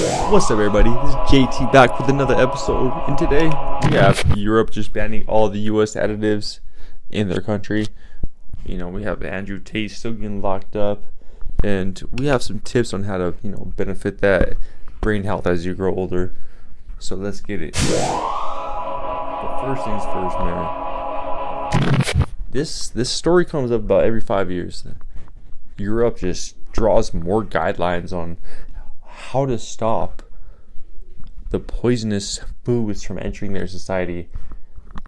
What's up, everybody? This is JT back with another episode, and today we have Europe just banning all the U.S. additives in their country. You know, we have Andrew Tate still getting locked up, and we have some tips on how to, you know, benefit that brain health as you grow older. So let's get it. But first things first, man. This story comes up about every 5 years. Europe just draws more guidelines on how to stop the poisonous foods from entering their society,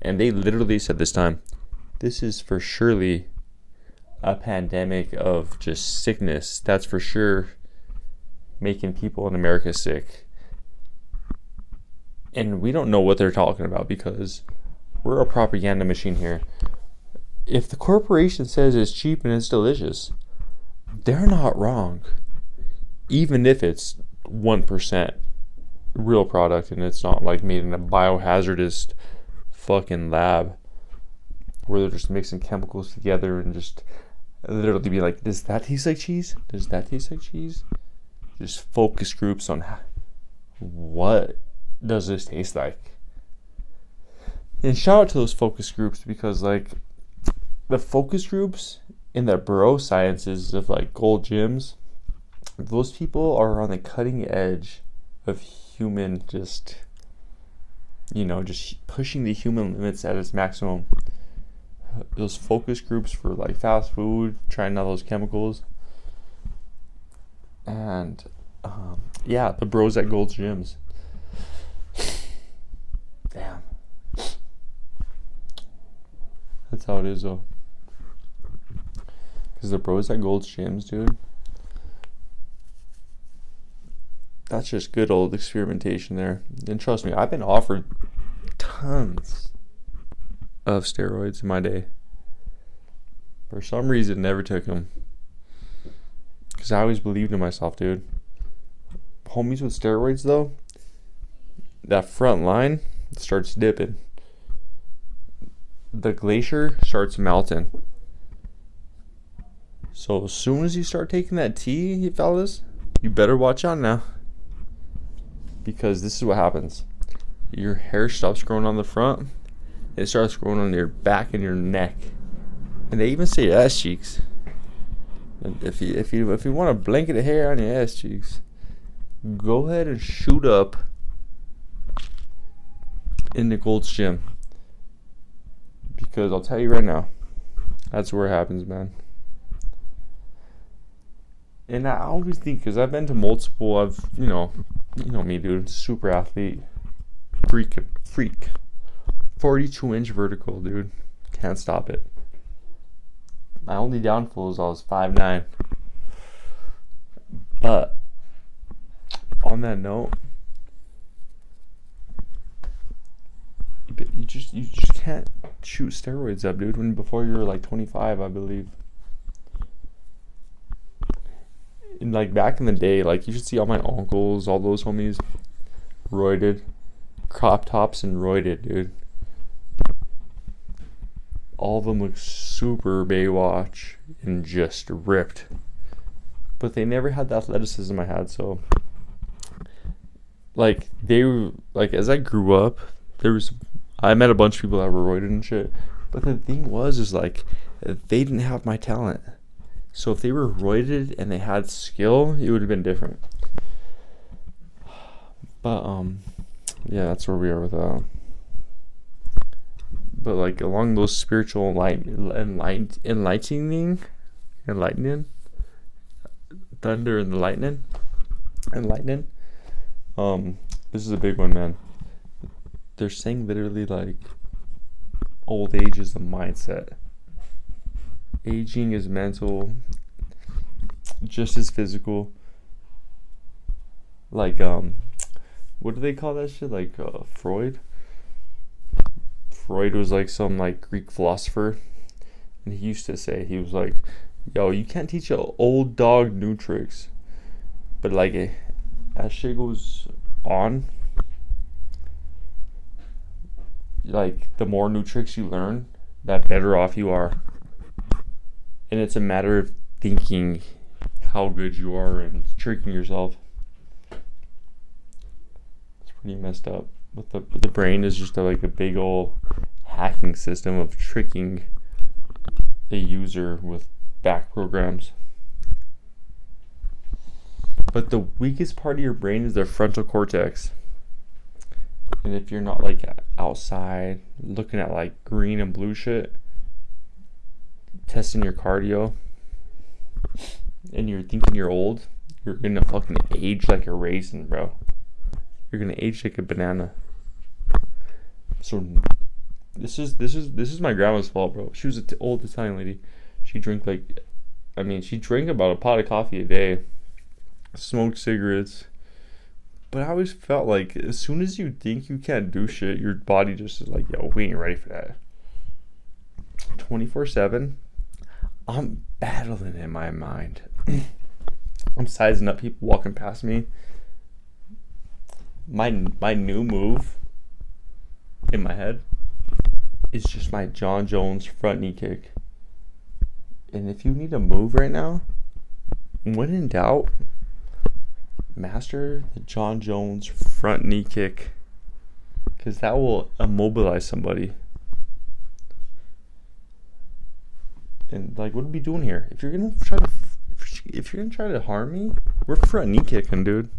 and they literally said this time, this is for surely a pandemic of just sickness that's for sure making people in America sick, and we don't know what they're talking about because we're a propaganda machine here. If the corporation says it's cheap and it's delicious, they're not wrong, even if it's 1% real product and it's not like made in a biohazardous fucking lab where they're just mixing chemicals together and just literally be like, does that taste like cheese? Does that taste like cheese? Just focus groups on what does this taste like. And shout out to those focus groups, because like the focus groups in the bro sciences of like Gold's Gyms, those people are on the cutting edge of human, just, you know, just pushing the human limits at its maximum. Those focus groups for like fast food, trying all those chemicals, and yeah, the bros at Gold's Gyms. Damn, that's how it is though. Because the bros at Gold's Gyms, dude, that's just good old experimentation there. And trust me, I've been offered tons of steroids in my day. For some reason, never took them. Because I always believed in myself, dude. Homies with steroids, though, that front line starts dipping. The glacier starts melting. So as soon as you start taking that tea, you fellas, you better watch out now, because this is what happens. Your hair stops growing on the front, it starts growing on your back and your neck, and they even say ass cheeks. And if you want a blanket of hair on your ass cheeks, go ahead and shoot up in the Gold's Gym, because I'll tell you right now, that's where it happens, man. And I always think, because I've been to multiple, I've, you know me, dude, super athlete, freak, 42-inch vertical, dude, can't stop it. My only downfall is I was 5'9", but on that note, you just can't shoot steroids up, dude, when before you were like 25, I believe. And like back in the day, like you should see all my uncles, all those homies, roided, crop tops and roided, dude. All of them look super Baywatch and just ripped. But they never had the athleticism I had, so. Like they were, like as I grew up, I met a bunch of people that were roided and shit. But the thing was, is like they didn't have my talent. So if they were roided and they had skill, it would have been different. But yeah, that's where we are with that. But like along those spiritual enlightening, thunder and lightning, enlightening. This is a big one, man. They're saying literally like, old age is the mindset. Aging is mental, just as physical. Like, what do they call that shit? Like, Freud? Freud was like some like Greek philosopher, and he used to say, he was like, yo, you can't teach an old dog new tricks. But like, as shit goes on, like, the more new tricks you learn, that better off you are. And it's a matter of thinking how good you are and tricking yourself. pretty messed up. But the brain is just like a big old hacking system of tricking the user with back programs. But the weakest part of your brain is the frontal cortex. And if you're not like outside looking at like green and blue shit, testing your cardio, and you're thinking you're old, you're gonna fucking age like a raisin, bro. You're gonna age like a banana. So this is my grandma's fault, bro. She was an old Italian lady. She drank like, I mean, she drank about a pot of coffee a day, smoked cigarettes. But I always felt like as soon as you think you can't do shit, your body just is like, yo, we ain't ready for that. 24/7, I'm battling in my mind. I'm sizing up people walking past me. My new move in my head is just my John Jones front knee kick. And if you need a move right now, when in doubt, master the John Jones front knee kick, because that will immobilize somebody. And like, what are we doing here? If you're gonna try to, harm me, we're front knee kicking, dude.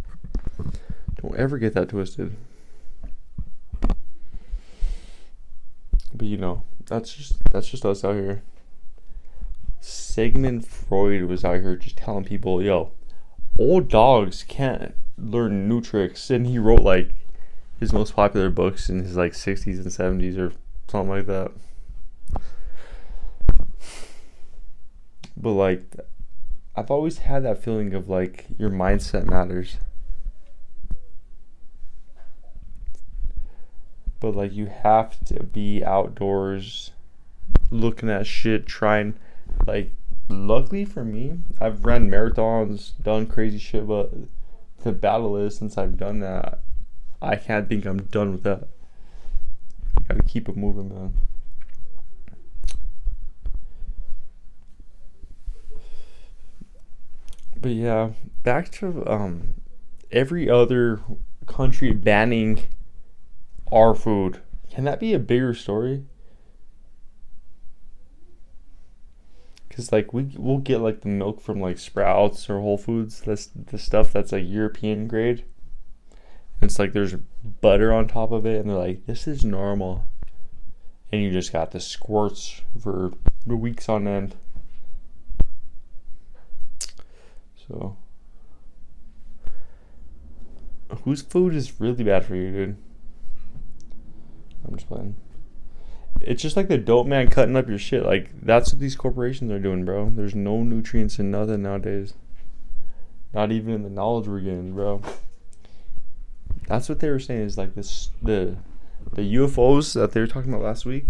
Don't ever get that twisted. But you know, that's just us out here. Sigmund Freud was out here just telling people, yo, old dogs can't learn new tricks, and he wrote like his most popular books in his like 60s and 70s or something like that. But like, I've always had that feeling of like your mindset matters. But like, you have to be outdoors looking at shit, trying like. Luckily for me, I've run marathons, done crazy shit, but the battle is, since I've done that, I can't think I'm done with that. Gotta keep it moving, man. But yeah, back to every other country banning our food. Can that be a bigger story? Cause like we'll get like the milk from like Sprouts or Whole Foods. That's the stuff that's like European grade. And it's like there's butter on top of it, and they're like, "This is normal," and you just got the squirts for weeks on end. So, whose food is really bad for you, dude? I'm just playing. It's just like the dope man cutting up your shit. Like, that's what these corporations are doing, bro. There's no nutrients in nothing nowadays. Not even in the knowledge we're getting, bro. That's what they were saying, is like this, the UFOs that they were talking about last week.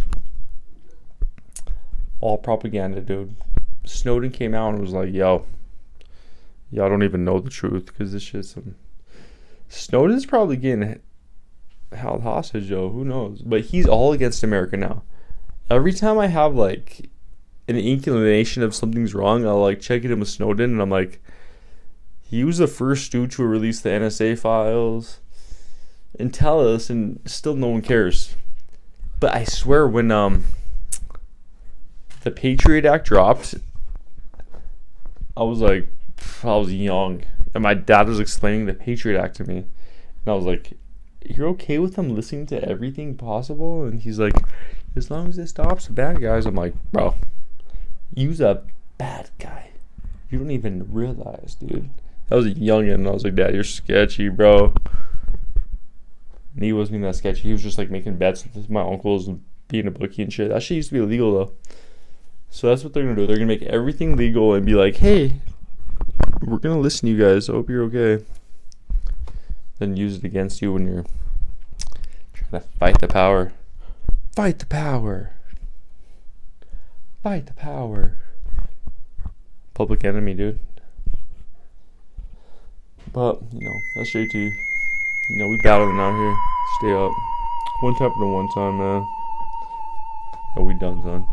All propaganda, dude. Snowden came out and was like, yo, y'all don't even know the truth, because this shit's some... Snowden's probably getting held hostage, yo, who knows? But he's all against America now. Every time I have like an inclination of something's wrong, I'll like check it in with Snowden, and I'm like, he was the first dude to release the NSA files and tell us, and still no one cares. But I swear, when the Patriot Act dropped, I was young, and my dad was explaining the Patriot Act to me, and I was like, you're okay with them listening to everything possible? And he's like, as long as it stops the bad guys. I'm like, bro, you's a bad guy. You don't even realize, dude. I was a youngin', and I was like, dad, you're sketchy, bro. And he wasn't even that sketchy. He was just like making bets with my uncles and being a bookie and shit. That shit used to be illegal, though. So that's what they're gonna do. They're gonna make everything legal and be like, hey, we're gonna listen to you guys. I hope you're okay. Then use it against you when you're trying to fight the power. Fight the power. Fight the power. Public Enemy, dude. But, you know, that's JT. You know, we battling out here. Stay up. One time for the one time, man. Are we done, son?